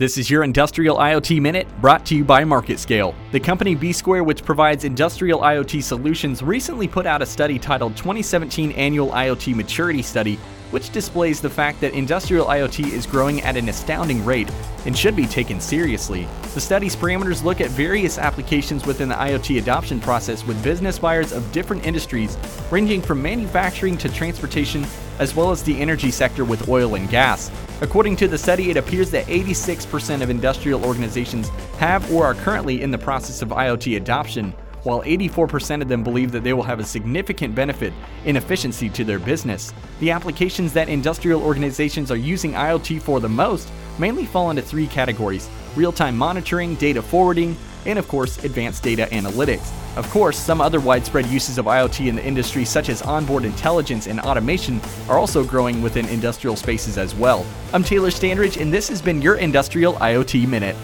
This is your Industrial IoT Minute, brought to you by MarketScale. The company B-Square, which provides industrial IoT solutions, recently put out a study titled 2017 Annual IoT Maturity Study, which displays the fact that industrial IoT is growing at an astounding rate and should be taken seriously. The study's parameters look at various applications within the IoT adoption process with business buyers of different industries, ranging from manufacturing to transportation, as well as the energy sector with oil and gas. According to the study, it appears that 86% of industrial organizations have or are currently in the process of IoT adoption, while 84% of them believe that they will have a significant benefit in efficiency to their business. The applications that industrial organizations are using IoT for the most mainly fall into three categories: real-time monitoring, data forwarding, and of course, advanced data analytics. Of course, some other widespread uses of IoT in the industry, such as onboard intelligence and automation, are also growing within industrial spaces as well. I'm Taylor Standridge, and this has been your Industrial IoT Minute.